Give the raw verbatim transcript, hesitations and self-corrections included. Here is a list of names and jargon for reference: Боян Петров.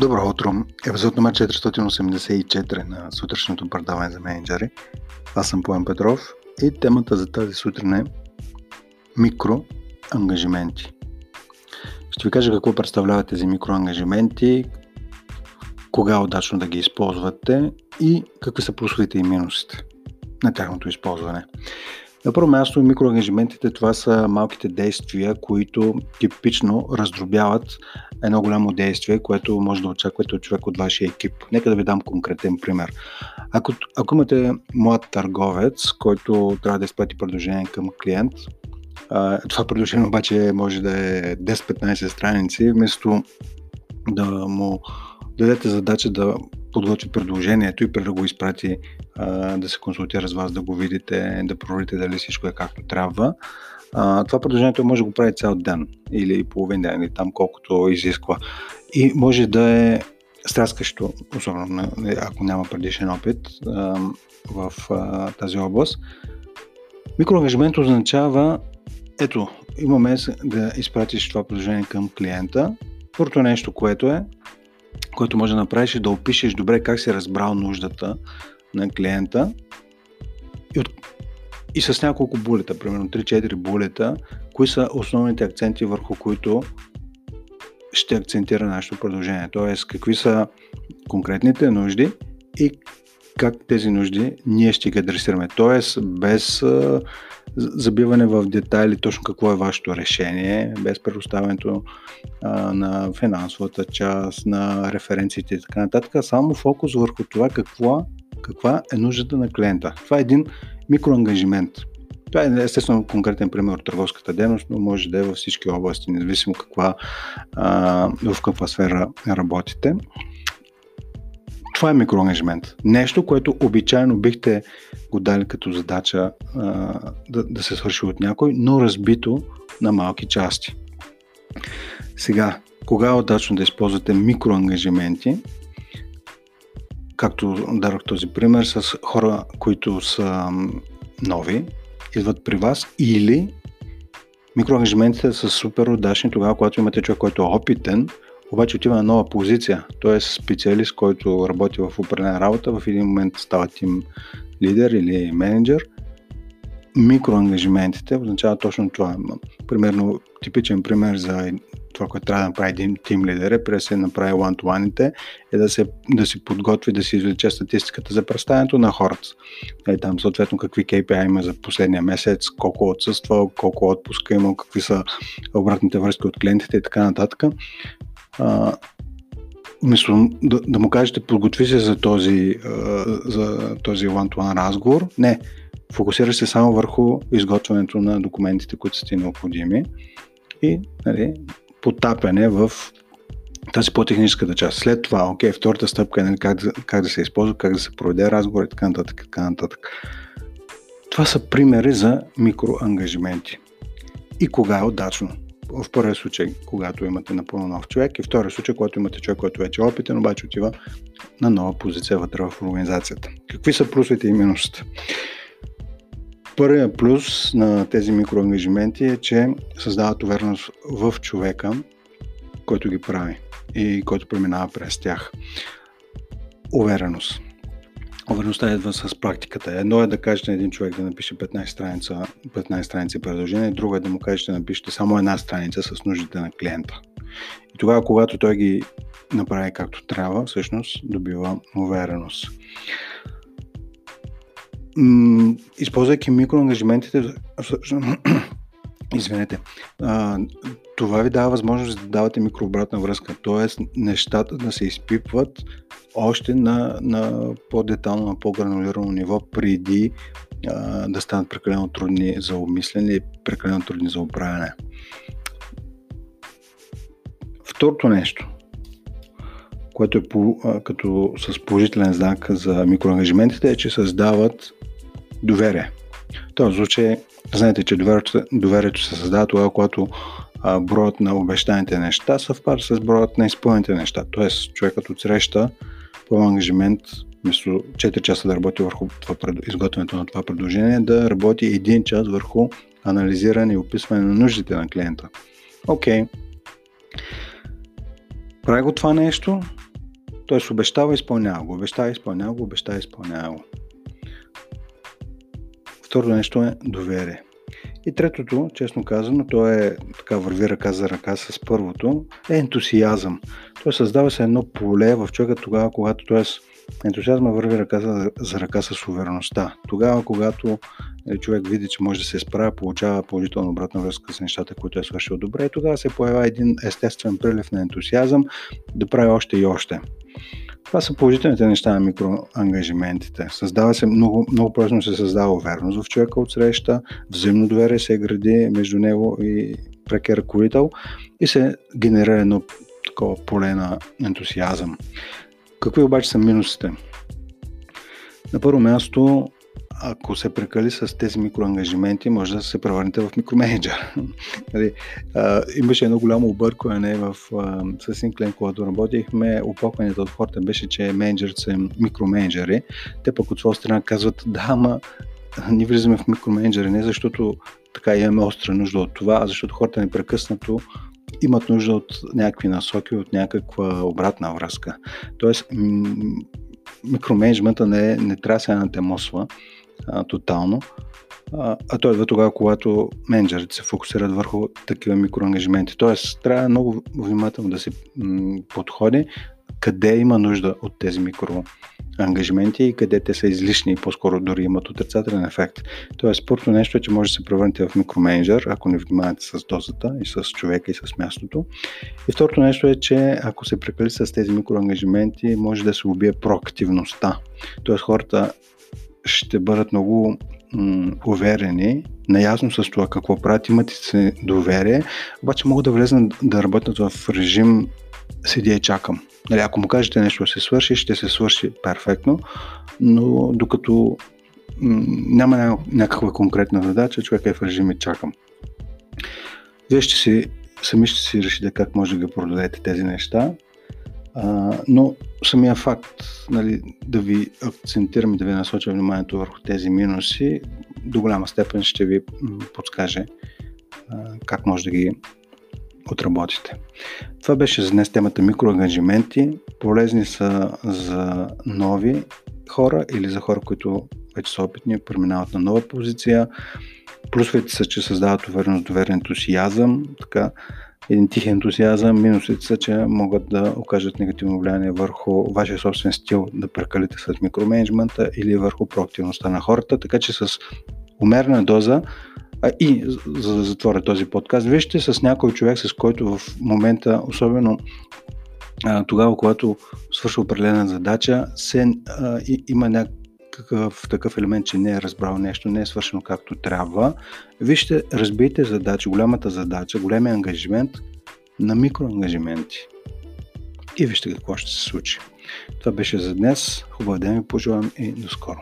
Добро утро! Епизод номер четиристотин осемдесет и четири на сутрешното предаване за мениджъри. Аз съм Боян Петров и темата за тази сутрин е микроангажименти. Ще ви кажа какво представляват тези микроангажименти, кога е удачно да ги използвате и какви са плюсовите и минусите на тяхното използване. На първо място, микроангажиментите, това са малките действия, които типично раздробяват едно голямо действие, което може да очаквате от човек от вашия екип. Нека да ви дам конкретен пример. Ако, ако имате млад търговец, който трябва да изпрати предложение към клиент, това предложение обаче може да е десет-петнайсет страници, вместо да му дадете задача да подготви предложението и преди да го изпрати да се консултира с вас, да го видите, да проверите дали всичко е както трябва. Това предложението може да го прави цял ден или половин ден, или там колкото изисква. И може да е стряскащо, особено ако няма предишен опит в тази област. Микроангажимент означава, ето, имаме да изпратиш това предложение към клиента. Първото нещо, което е, което може да направиш, е да опишеш добре как си разбрал нуждата на клиента и, от... и с няколко булета, примерно три-четири булета, кои са основните акценти, върху които ще акцентира нашето предложение. Тоест, какви са конкретните нужди и как тези нужди ние ще ги адресираме. Тоест, без а, забиване в детайли точно какво е вашето решение, без предоставянето а, на финансовата част, на референциите и така нататък, само фокус върху това какво Каква е нуждата на клиента. Това е един микроангажимент. Това е естествено конкретен пример от търговската дейност, но може да е във всички области, независимо каква, а, в каква сфера работите. Това е микроангажимент. Нещо, което обичайно бихте го дали като задача а, да, да се свърши от някой, но разбито на малки части. Сега, кога е удачно да използвате микроангажименти? Както дарах този пример, с хора, които са нови, идват при вас, или микроангажиментите са супер удачни тогава, когато имате човек, който е опитен, обаче отива на нова позиция, т.е. специалист, който работи в определена работа, в един момент става тим лидер или менеджер. Микроангажиментите означават точно това. Примерно, типичен пример за това, което трябва да направи един тим лидер е, преди да се направи one-to-one-ите, е да се, да се подготви, да се извлече статистиката за представянето на хората. Е, там съответно какви кей пи ай има за последния месец, колко отсъства, колко отпуска има, какви са обратните връзки от клиентите и така нататък. А, мисля, да, да му кажете, подготви се за този, за този one-to-one разговор. Не, фокусираш се само върху изготвянето на документите, които са ти необходими и, нали, потапяне в тази по-техническата част. След това, окей, втората стъпка е, нали, как, да, как да се използва, как да се проведе разговор и така нататък, така нататък. Това са примери за микроангажименти. И кога е удачно? В първия случай, когато имате напълно нов човек, и втория случай, когато имате човек, който вече е опитен, обаче отива на нова позиция вътре в организацията. Какви са плюсовете и минусите? Първият плюс на тези микроангажименти е, че създават увереност в човека, който ги прави и който преминава през тях. Увереност. Увереността идва с практиката. Едно е да кажете на един човек да напише петнайсет страница, петнайсет страници предложение, друго е да му кажете да напишете само една страница с нуждите на клиента. И тогава, когато той ги направи както трябва, всъщност добива увереност. Използвайки микроангажиментите, извинете, това ви дава възможност да давате микрообратна връзка, т.е. нещата да се изпипват още на, на по-детално, на по-гранулирано ниво, преди а, да станат прекалено трудни за обмислене и прекалено трудни за оправяне. Второто нещо, което е по, а, като с положителен знак за микроангажиментите, е, че създават доверие. В този случай, знаете, че доверието, доверието се създава тогава, когато а, броят на обещаните неща съвпада с броят на изпълнените неща. Тоест, човекът отсреща по ангажимент, вместо четири часа да работи върху това, изготвянето на това предложение, да работи един час върху анализиране и описване на нуждите на клиента. Окей. Прави го това нещо, Тоест обещава, изпълнява го, обещава, изпълнява го, обещава, изпълнява го. Второ нещо е доверие. И третото, честно казано, то е така, върви ръка за ръка с първото, е ентусиазъм. Той създава се едно поле в човека тогава, когато т.е. ентусиазма върви ръка за, за ръка с увереността. Тогава, когато човек види, че може да се справя, получава положителна обратна връзка с нещата, които е свършил добре, и тогава се появява един естествен прилив на ентусиазъм да прави още и още. Това са положителните неща на микроангажиментите. Създава се, много, много прочно се създава увереност в човека от среща, взаимно доверие се гради между него и прекия ръководител и се генерира едно такова поле на ентусиазъм. Какви обаче са минусите? На първо място, ако се прекали с тези микроангажименти, може да се превърнете в микроменеджер. Имаше едно голямо объркване в, а, с един клиент, когато работихме. Оплакването от хората беше, че менеджерите са микроменеджери. Те пък от своя страна казват, да, ма ние влизаме в микроменеджери, не защото така имаме остра нужда от това, а защото хората непрекъснато имат нужда от някакви насоки, от някаква обратна връзка. Тоест, м- микроменеджмента не, не трябва да се натемосва а, тотално, а, а той идва тогава, когато менеджерите се фокусират върху такива микроангажименти. Тоест, трябва много внимателно да се м- подходи къде има нужда от тези микроангажименти и къде те са излишни и по-скоро дори имат отрицателен ефект. Тоест, първото нещо е, че може да се превърнете в микроменеджер, ако не внимавате с дозата и с човека и с мястото. И второто нещо е, че ако се прекали с тези микроангажименти, може да се убие проактивността. Тоест, хората ще бъдат много м- уверени, наясно с това какво правят, имат и се доверие, обаче могат да влезнат да работят в режим седя и чакам. Нали, ако му кажете нещо да се свърши, ще се свърши перфектно, но докато м- няма ня- някаква конкретна задача, човек е в режим и чакам. Вие ще си, сами ще си решите как може да ги продадете тези неща, а, но самия факт, нали, да ви акцентирам и да ви насоча вниманието върху тези минуси, до голяма степен ще ви м- подскаже а, как може да ги отработите. Това беше за днес темата микроангажименти. Полезни са за нови хора или за хора, които вече са опитни, преминават на нова позиция. Плюсовете са, че създават увереност, доверие, ентусиазъм, така, един тих ентусиазъм. Минусите са, че могат да окажат негативно влияние върху вашия собствен стил, да прекалите с микроменеджмента или върху проактивността на хората, така че с умерена доза. А и за да затворя този подкаст, вижте с някой човек, с който в момента, особено а, тогава, когато свършва определена задача, се, а, и, има някакъв такъв елемент, че не е разбрал нещо, не е свършено както трябва. Вижте, разбийте задача, голямата задача, големия ангажимент на микроангажименти. И вижте какво ще се случи. Това беше за днес. Хубав ден ви пожелавам и до скоро.